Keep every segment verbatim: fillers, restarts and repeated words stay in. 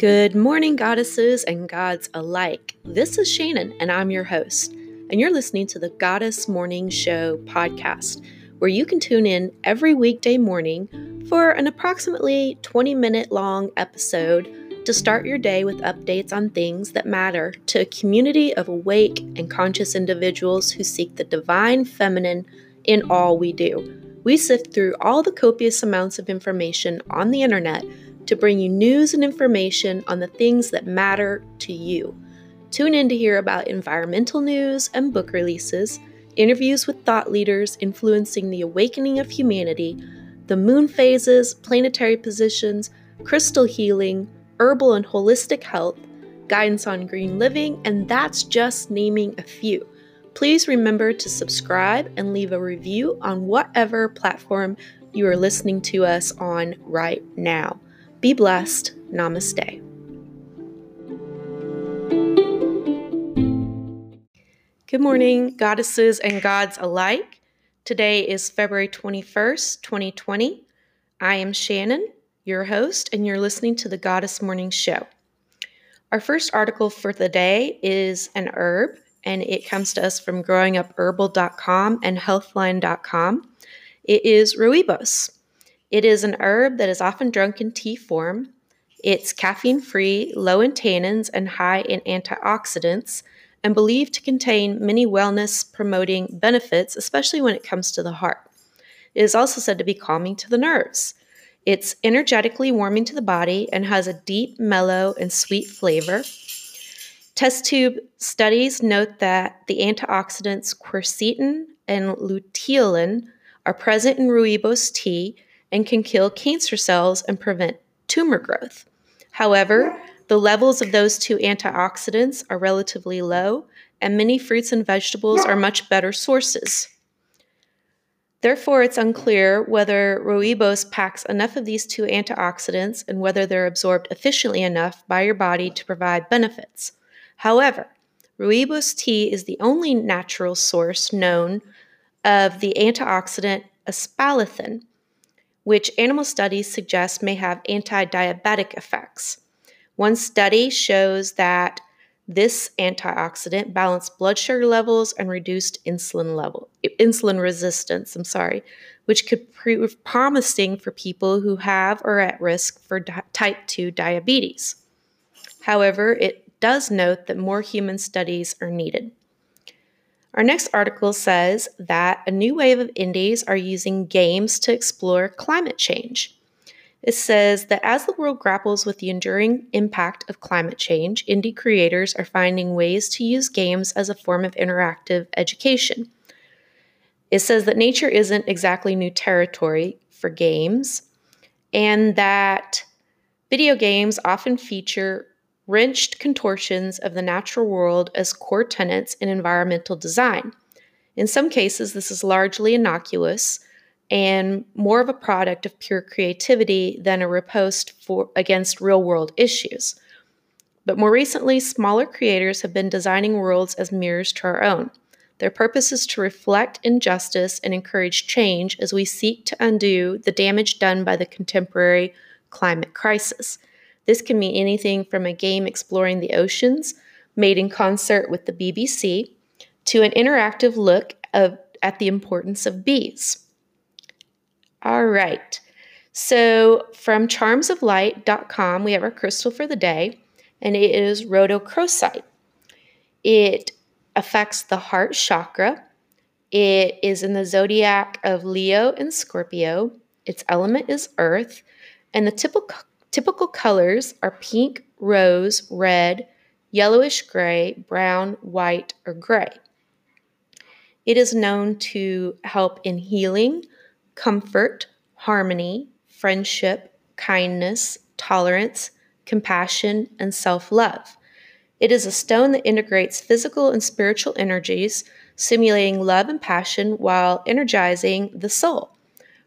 Good morning, goddesses and gods alike. This is Shannon, and I'm your host, and you're listening to the Goddess Morning Show podcast, where you can tune in every weekday morning for an approximately twenty-minute long episode to start your day with updates on things that matter to a community of awake and conscious individuals who seek the divine feminine in all we do. We sift through all the copious amounts of information on the internet to bring you news and information on the things that matter to you. Tune in to hear about environmental news and book releases, interviews with thought leaders influencing the awakening of humanity, the moon phases, planetary positions, crystal healing, herbal and holistic health, guidance on green living, and that's just naming a few. Please remember to subscribe and leave a review on whatever platform you are listening to us on right now. Be blessed. Namaste. Good morning, goddesses and gods alike. Today is February twenty-first, twenty twenty. I am Shannon, your host, and you're listening to the Goddess Morning Show. Our first article for the day is an herb, and it comes to us from growing up herbal dot com and healthline dot com. It is rooibos. It is an herb that is often drunk in tea form. It's caffeine-free, low in tannins, and high in antioxidants, and believed to contain many wellness-promoting benefits, especially when it comes to the heart. It is also said to be calming to the nerves. It's energetically warming to the body and has a deep, mellow, and sweet flavor. Test tube studies note that the antioxidants quercetin and luteolin are present in rooibos tea and can kill cancer cells and prevent tumor growth. However, the levels of those two antioxidants are relatively low, and many fruits and vegetables are much better sources. Therefore, it's unclear whether rooibos packs enough of these two antioxidants and whether they're absorbed efficiently enough by your body to provide benefits. However, rooibos tea is the only natural source known of the antioxidant aspalathin, which animal studies suggest may have anti-diabetic effects. One study shows that this antioxidant balanced blood sugar levels and reduced insulin level, insulin resistance, I'm sorry, which could prove promising for people who have or are at risk for type two diabetes. However, it does note that more human studies are needed. Our next article says that a new wave of indies are using games to explore climate change. It says that as the world grapples with the enduring impact of climate change, indie creators are finding ways to use games as a form of interactive education. It says that nature isn't exactly new territory for games, and that video games often feature wrenched contortions of the natural world as core tenets in environmental design. In some cases, this is largely innocuous and more of a product of pure creativity than a riposte for, against real-world issues. But more recently, smaller creators have been designing worlds as mirrors to our own. Their purpose is to reflect injustice and encourage change as we seek to undo the damage done by the contemporary climate crisis. This can mean anything from a game exploring the oceans, made in concert with the B B C, to an interactive look of, at the importance of bees. All right, so from charms of light dot com, we have our crystal for the day, and it is rhodochrosite. It affects the heart chakra. It is in the zodiac of Leo and Scorpio. Its element is earth, and the typical Typical colors are pink, rose, red, yellowish gray, brown, white, or gray. It is known to help in healing, comfort, harmony, friendship, kindness, tolerance, compassion, and self-love. It is a stone that integrates physical and spiritual energies, simulating love and passion while energizing the soul.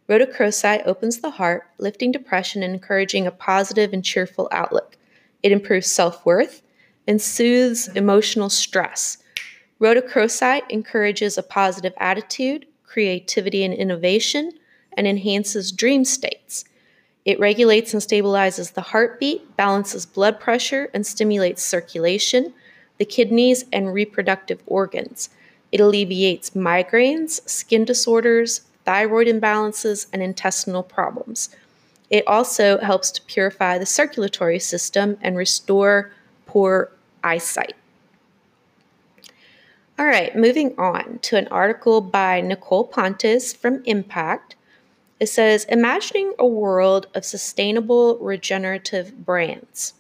Rhodochrosite opens the heart, lifting depression and encouraging a positive and cheerful outlook. It improves self-worth and soothes emotional stress. Rhodochrosite encourages a positive attitude, creativity and innovation, and enhances dream states. It regulates and stabilizes the heartbeat, balances blood pressure, and stimulates circulation, the kidneys, and reproductive organs. It alleviates migraines, skin disorders, thyroid imbalances, and intestinal problems. It also helps to purify the circulatory system and restore poor eyesight. All right, moving on to an article by Nicole Pontes from Impact. It says, imagining a world of sustainable regenerative brands.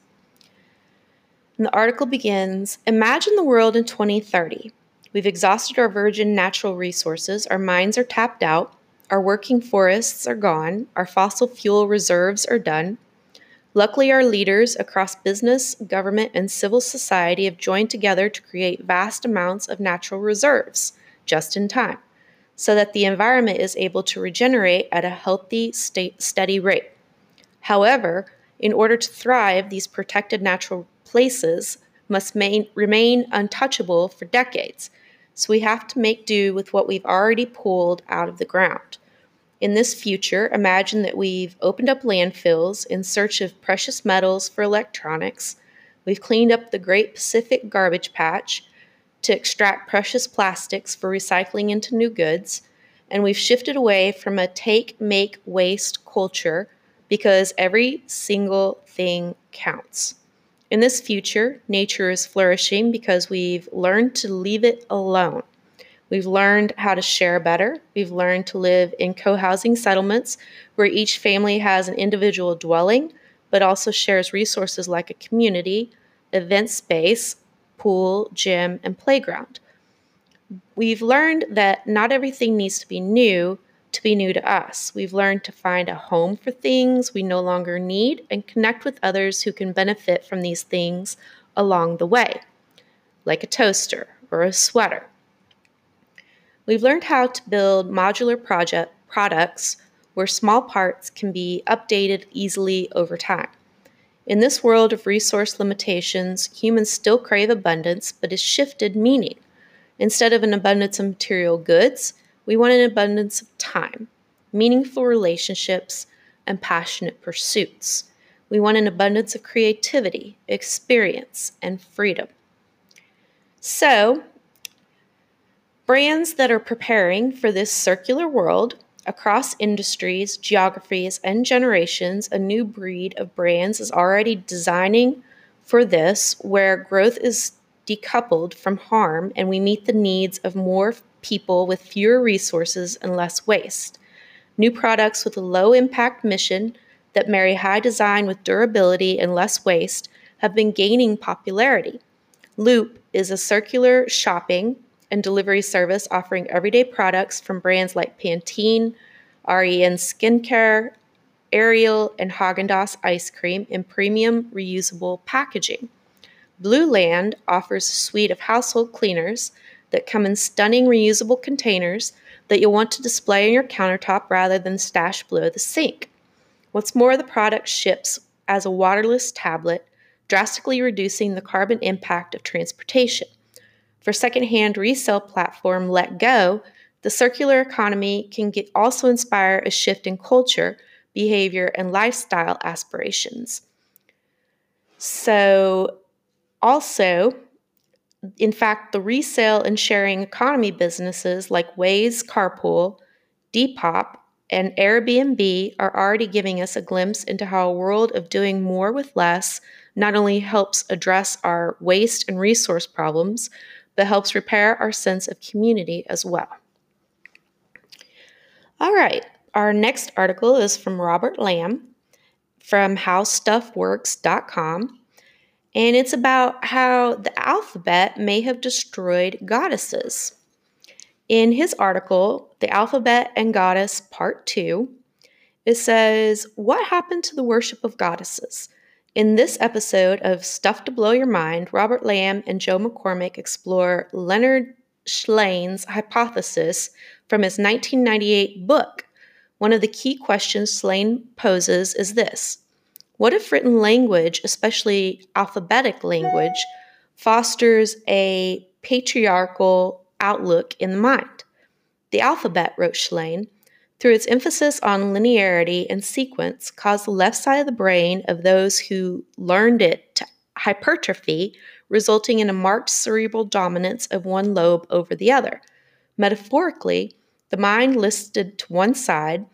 And the article begins, imagine the world in twenty thirty. We've exhausted our virgin natural resources, our mines are tapped out, our working forests are gone, our fossil fuel reserves are done. Luckily, our leaders across business, government, and civil society have joined together to create vast amounts of natural reserves, just in time, so that the environment is able to regenerate at a healthy, sta- steady rate. However, in order to thrive, these protected natural places must main- remain untouchable for decades, so we have to make do with what we've already pulled out of the ground. In this future, imagine that we've opened up landfills in search of precious metals for electronics, we've cleaned up the Great Pacific Garbage Patch to extract precious plastics for recycling into new goods, and we've shifted away from a take, make, waste culture because every single thing counts. In this future, nature is flourishing because we've learned to leave it alone. We've learned how to share better. We've learned to live in co-housing settlements where each family has an individual dwelling, but also shares resources like a community, event space, pool, gym, and playground. We've learned that not everything needs to be new to be new to us. We've learned to find a home for things we no longer need and connect with others who can benefit from these things along the way, like a toaster or a sweater. We've learned how to build modular project products where small parts can be updated easily over time. In this world of resource limitations, humans still crave abundance, but it's shifted meaning. Instead of an abundance of material goods, we want an abundance of time, meaningful relationships, and passionate pursuits. We want an abundance of creativity, experience, and freedom. So, brands that are preparing for this circular world, across industries, geographies, and generations, a new breed of brands is already designing for this, where growth is decoupled from harm and we meet the needs of more people with fewer resources and less waste. New products with a low-impact mission that marry high design with durability and less waste have been gaining popularity. Loop is a circular shopping and delivery service offering everyday products from brands like Pantene, R E N Skincare, Ariel, and Haagen-Dazs ice cream in premium reusable packaging. Blue Land offers a suite of household cleaners that come in stunning reusable containers that you'll want to display on your countertop rather than stash below the sink. What's more, the product ships as a waterless tablet, drastically reducing the carbon impact of transportation. For secondhand resale platform Letgo, the circular economy can get also inspire a shift in culture, behavior, and lifestyle aspirations. So, also, in fact, the resale and sharing economy businesses like Waze Carpool, Depop, and Airbnb are already giving us a glimpse into how a world of doing more with less not only helps address our waste and resource problems, but helps repair our sense of community as well. All right, our next article is from Robert Lamb from how stuff works dot com. And it's about how the alphabet may have destroyed goddesses. In his article, The Alphabet and Goddess, Part two, it says, what happened to the worship of goddesses? In this episode of Stuff to Blow Your Mind, Robert Lamb and Joe McCormick explore Leonard Schlain's hypothesis from his nineteen ninety-eight book. One of the key questions Shlain poses is this. What if written language, especially alphabetic language, fosters a patriarchal outlook in the mind? The alphabet, wrote Shlain, through its emphasis on linearity and sequence, caused the left side of the brain of those who learned it to hypertrophy, resulting in a marked cerebral dominance of one lobe over the other. Metaphorically, the mind listed to one side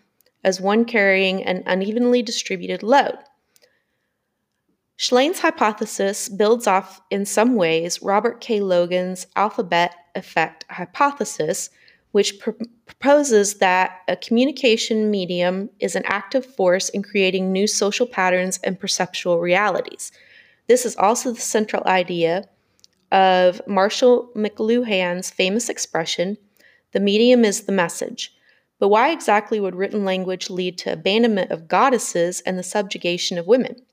as one carrying an unevenly distributed load. Schlein's hypothesis builds off, in some ways, Robert K. Logan's alphabet effect hypothesis, which pr- proposes that a communication medium is an active force in creating new social patterns and perceptual realities. This is also the central idea of Marshall McLuhan's famous expression, "The medium is the message." But why exactly would written language lead to abandonment of goddesses and the subjugation of women?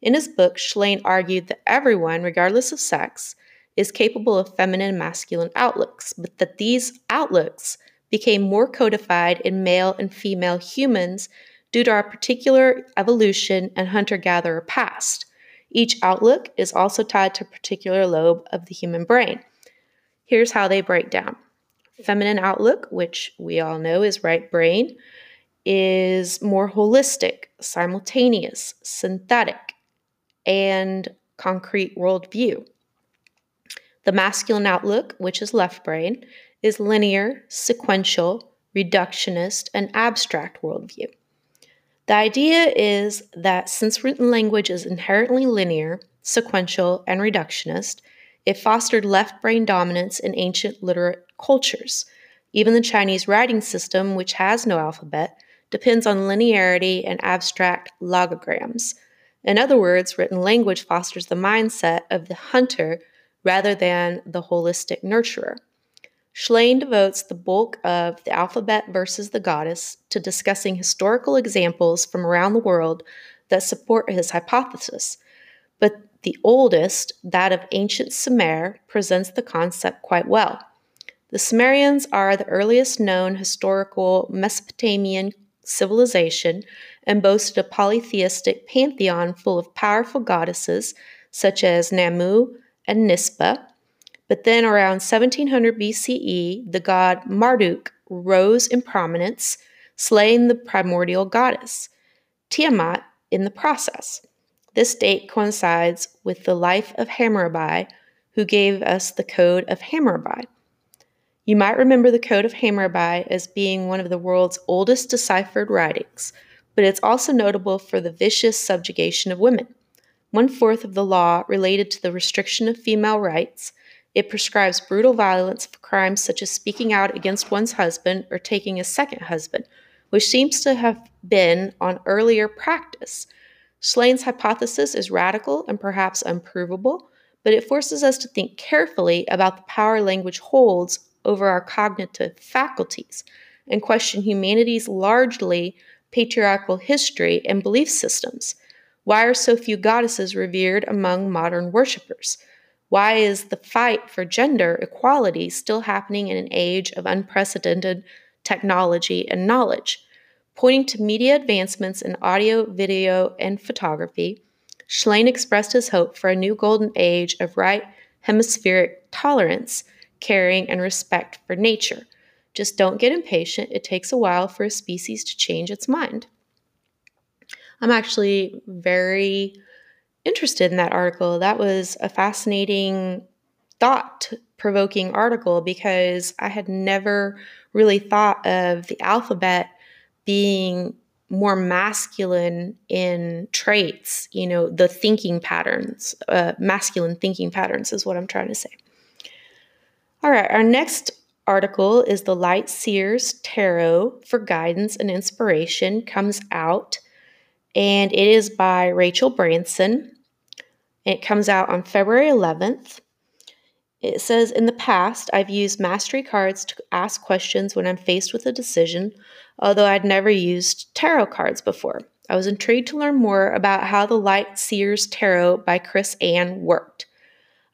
In his book, Shlain argued that everyone, regardless of sex, is capable of feminine and masculine outlooks, but that these outlooks became more codified in male and female humans due to our particular evolution and hunter-gatherer past. Each outlook is also tied to a particular lobe of the human brain. Here's how they break down. Feminine outlook, which we all know is right brain, is more holistic, simultaneous, synthetic, and concrete worldview. The masculine outlook, which is left brain, is linear, sequential, reductionist, and abstract worldview. The idea is that since written language is inherently linear, sequential, and reductionist, it fostered left brain dominance in ancient literate cultures. Even the Chinese writing system, which has no alphabet, depends on linearity and abstract logograms. In other words, written language fosters the mindset of the hunter rather than the holistic nurturer. Shlain devotes the bulk of The Alphabet versus the Goddess to discussing historical examples from around the world that support his hypothesis, but the oldest, that of ancient Sumer, presents the concept quite well. The Sumerians are the earliest known historical Mesopotamian civilization and boasted a polytheistic pantheon full of powerful goddesses such as Nammu and Nisba. But then around seventeen hundred B C E, the god Marduk rose in prominence, slaying the primordial goddess, Tiamat, in the process. This date coincides with the life of Hammurabi, who gave us the Code of Hammurabi. You might remember the Code of Hammurabi as being one of the world's oldest deciphered writings, but it's also notable for the vicious subjugation of women. One-fourth of the law related to the restriction of female rights. It prescribes brutal violence for crimes such as speaking out against one's husband or taking a second husband, which seems to have been on earlier practice. Shlain's hypothesis is radical and perhaps unprovable, but it forces us to think carefully about the power language holds over our cognitive faculties and question humanity's largely patriarchal history and belief systems. Why are so few goddesses revered among modern worshipers? Why is the fight for gender equality still happening in an age of unprecedented technology and knowledge? Pointing to media advancements in audio, video, and photography, Shlain expressed his hope for a new golden age of right hemispheric tolerance, caring, and respect for nature. Just don't get impatient. It takes a while for a species to change its mind. I'm actually very interested in that article. That was a fascinating, thought-provoking article because I had never really thought of the alphabet being more masculine in traits, you know, the thinking patterns, uh, masculine thinking patterns is what I'm trying to say. All right, our next article is the Light Seers Tarot for Guidance and Inspiration, comes out, and it is by Rachel Branson. It comes out on February eleventh. It says, in the past, I've used mastery cards to ask questions when I'm faced with a decision, although I'd never used tarot cards before. I was intrigued to learn more about how the Light Seers Tarot by Chris Ann worked.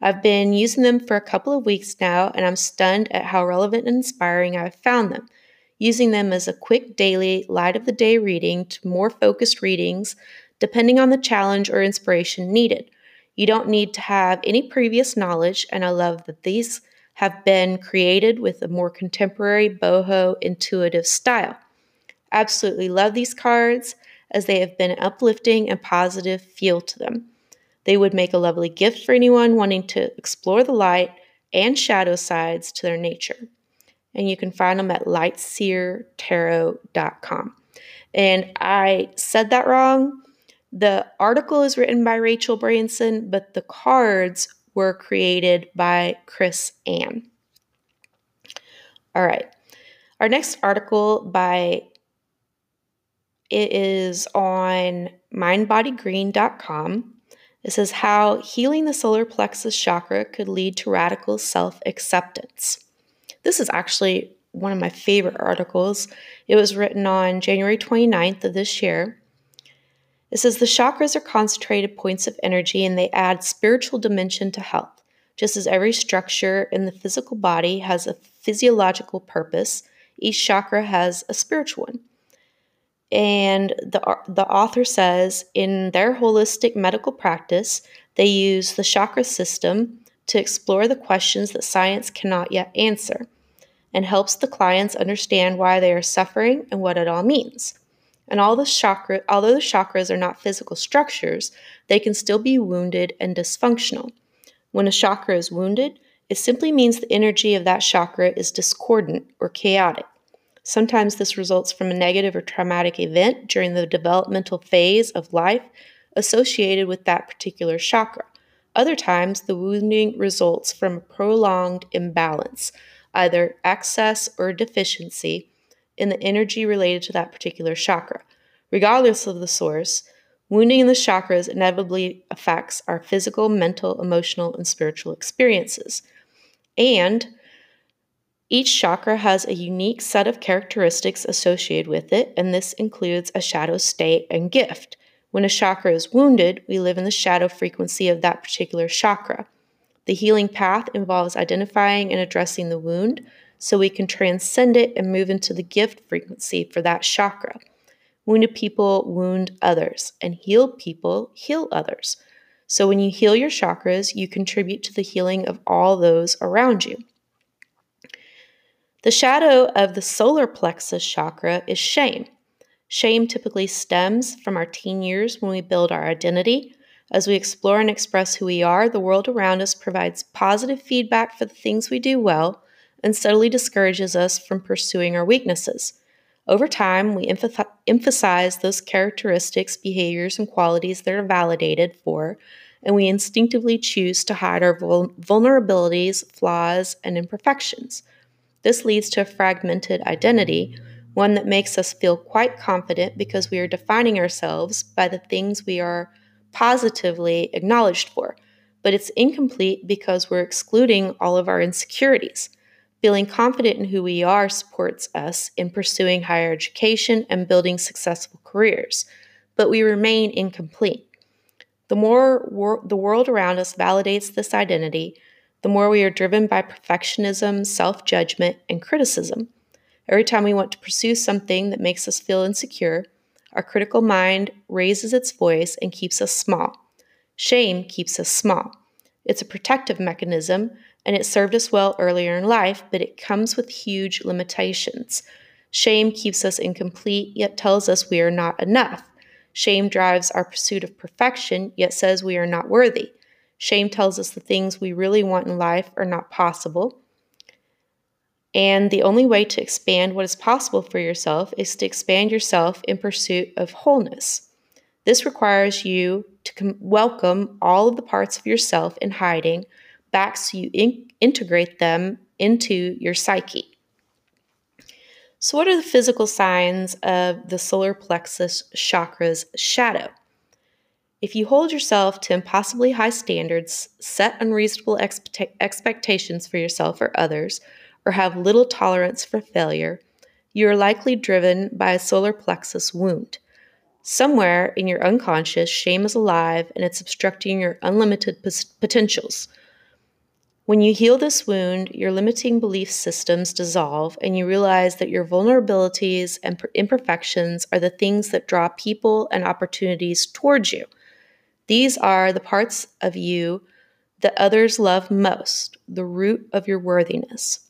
I've been using them for a couple of weeks now, and I'm stunned at how relevant and inspiring I've found them. Using them as a quick daily light of the day reading to more focused readings, depending on the challenge or inspiration needed. You don't need to have any previous knowledge, and I love that these have been created with a more contemporary boho intuitive style. Absolutely love these cards as they have been uplifting and positive feel to them. They would make a lovely gift for anyone wanting to explore the light and shadow sides to their nature. And you can find them at light seer tarot dot com. And I said that wrong. The article is written by Rachel Branson, but the cards were created by Chris Ann. All right. Our next article by it is on mind body green dot com. It says how healing the solar plexus chakra could lead to radical self-acceptance. This is actually one of my favorite articles. It was written on January twenty-ninth of this year. It says the chakras are concentrated points of energy and they add spiritual dimension to health. Just as every structure in the physical body has a physiological purpose, each chakra has a spiritual one. And the, the author says in their holistic medical practice, they use the chakra system to explore the questions that science cannot yet answer and helps the clients understand why they are suffering and what it all means. And all the chakra, although the chakras are not physical structures, they can still be wounded and dysfunctional. When a chakra is wounded, it simply means the energy of that chakra is discordant or chaotic. Sometimes this results from a negative or traumatic event during the developmental phase of life associated with that particular chakra. Other times, the wounding results from a prolonged imbalance, either excess or deficiency, in the energy related to that particular chakra. Regardless of the source, wounding in the chakras inevitably affects our physical, mental, emotional, and spiritual experiences. And each chakra has a unique set of characteristics associated with it, and this includes a shadow state and gift. When a chakra is wounded, we live in the shadow frequency of that particular chakra. The healing path involves identifying and addressing the wound so we can transcend it and move into the gift frequency for that chakra. Wounded people wound others, and healed people heal others. So when you heal your chakras, you contribute to the healing of all those around you. The shadow of the solar plexus chakra is shame. Shame typically stems from our teen years when we build our identity. As we explore and express who we are, the world around us provides positive feedback for the things we do well and subtly discourages us from pursuing our weaknesses. Over time, we emphasize those characteristics, behaviors, and qualities that are validated for, and we instinctively choose to hide our vul- vulnerabilities, flaws, and imperfections. This leads to a fragmented identity, one that makes us feel quite confident because we are defining ourselves by the things we are positively acknowledged for, but it's incomplete because we're excluding all of our insecurities. Feeling confident in who we are supports us in pursuing higher education and building successful careers, but we remain incomplete. The more wor- the world around us validates this identity, the more we are driven by perfectionism, self-judgment, and criticism. Every time we want to pursue something that makes us feel insecure, our critical mind raises its voice and keeps us small. Shame keeps us small. It's a protective mechanism, and it served us well earlier in life, but it comes with huge limitations. Shame keeps us incomplete, yet tells us we are not enough. Shame drives our pursuit of perfection, yet says we are not worthy. Shame tells us the things we really want in life are not possible. And the only way to expand what is possible for yourself is to expand yourself in pursuit of wholeness. This requires you to com- welcome all of the parts of yourself in hiding back so you in- integrate them into your psyche. So what are the physical signs of the solar plexus chakra's shadow? If you hold yourself to impossibly high standards, set unreasonable expect- expectations for yourself or others, or have little tolerance for failure, you are likely driven by a solar plexus wound. Somewhere in your unconscious, shame is alive and it's obstructing your unlimited p- potentials. When you heal this wound, your limiting belief systems dissolve and you realize that your vulnerabilities and per- imperfections are the things that draw people and opportunities towards you. These are the parts of you that others love most, the root of your worthiness.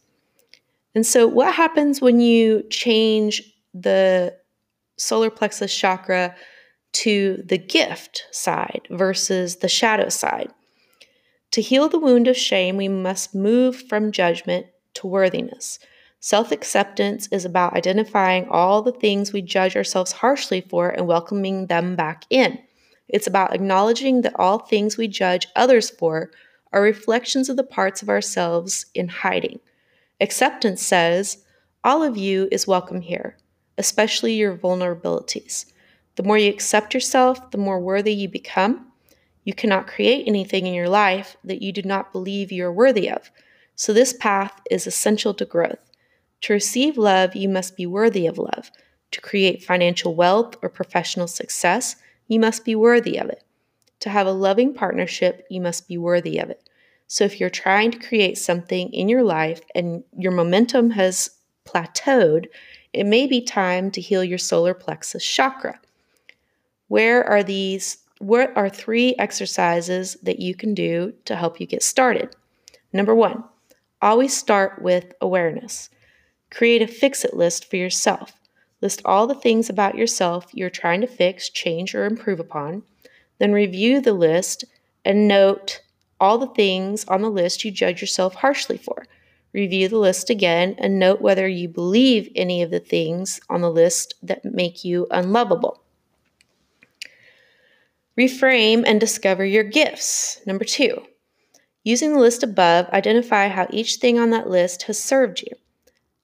And so what happens when you change the solar plexus chakra to the gift side versus the shadow side. To heal the wound of shame, we must move from judgment to worthiness. Self-acceptance is about identifying all the things we judge ourselves harshly for and welcoming them back in. It's about acknowledging that all things we judge others for are reflections of the parts of ourselves in hiding. Acceptance says, all of you is welcome here, especially your vulnerabilities. The more you accept yourself, the more worthy you become. You cannot create anything in your life that you do not believe you are worthy of. So this path is essential to growth. To receive love, you must be worthy of love. To create financial wealth or professional success, you must be worthy of it. To have a loving partnership, you must be worthy of it. So if you're trying to create something in your life and your momentum has plateaued, it may be time to heal your solar plexus chakra. Where are these? What are three exercises that you can do to help you get started? Number one, always start with awareness. Create a fix-it list for yourself. List all the things about yourself you're trying to fix, change, or improve upon. Then review the list and note all the things on the list you judge yourself harshly for. Review the list again and note whether you believe any of the things on the list that make you unlovable. Reframe and discover your gifts. Number two, using the list above, identify how each thing on that list has served you.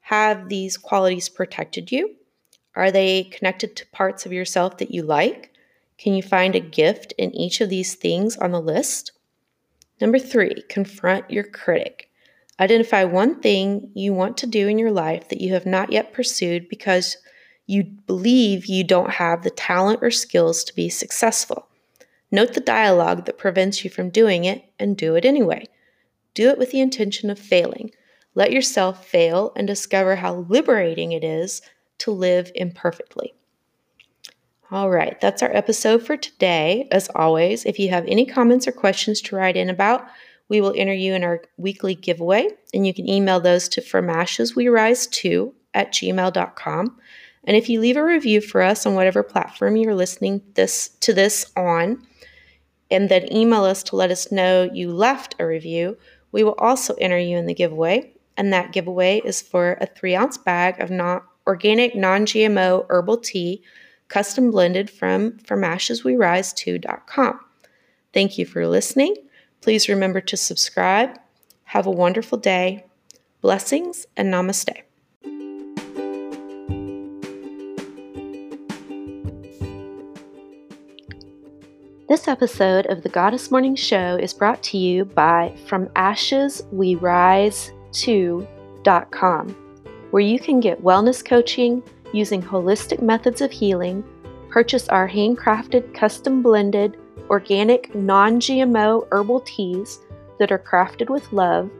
Have these qualities protected you? Are they connected to parts of yourself that you like? Can you find a gift in each of these things on the list? Number three, confront your critic. Identify one thing you want to do in your life that you have not yet pursued because you believe you don't have the talent or skills to be successful. Note the dialogue that prevents you from doing it and do it anyway. Do it with the intention of failing. Let yourself fail and discover how liberating it is to live imperfectly. All right, that's our episode for today. As always, if you have any comments or questions to write in about, we will enter you in our weekly giveaway, and you can email those to from ashes we rise two at gmail dot com. And if you leave a review for us on whatever platform you're listening this to this on, and then email us to let us know you left a review, we will also enter you in the giveaway. And that giveaway is for a three-ounce bag of non organic, non-G M O herbal tea, custom blended from from ashes we rise two dot com. Thank you for listening. Please remember to subscribe. Have a wonderful day. Blessings and namaste. This episode of the Goddess Morning Show is brought to you by from ashes we rise two dot com, where you can get wellness coaching using holistic methods of healing, purchase our handcrafted, custom-blended, organic, non-G M O herbal teas that are crafted with love,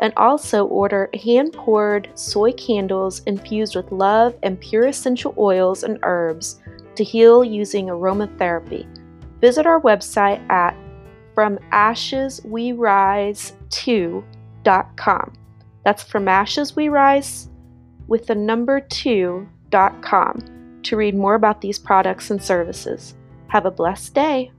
and also order hand-poured soy candles infused with love and pure essential oils and herbs to heal using aromatherapy. Visit our website at from ashes we rise two dot com. That's from ashes we rise with the number two dot com to read more about these products and services. Have a blessed day.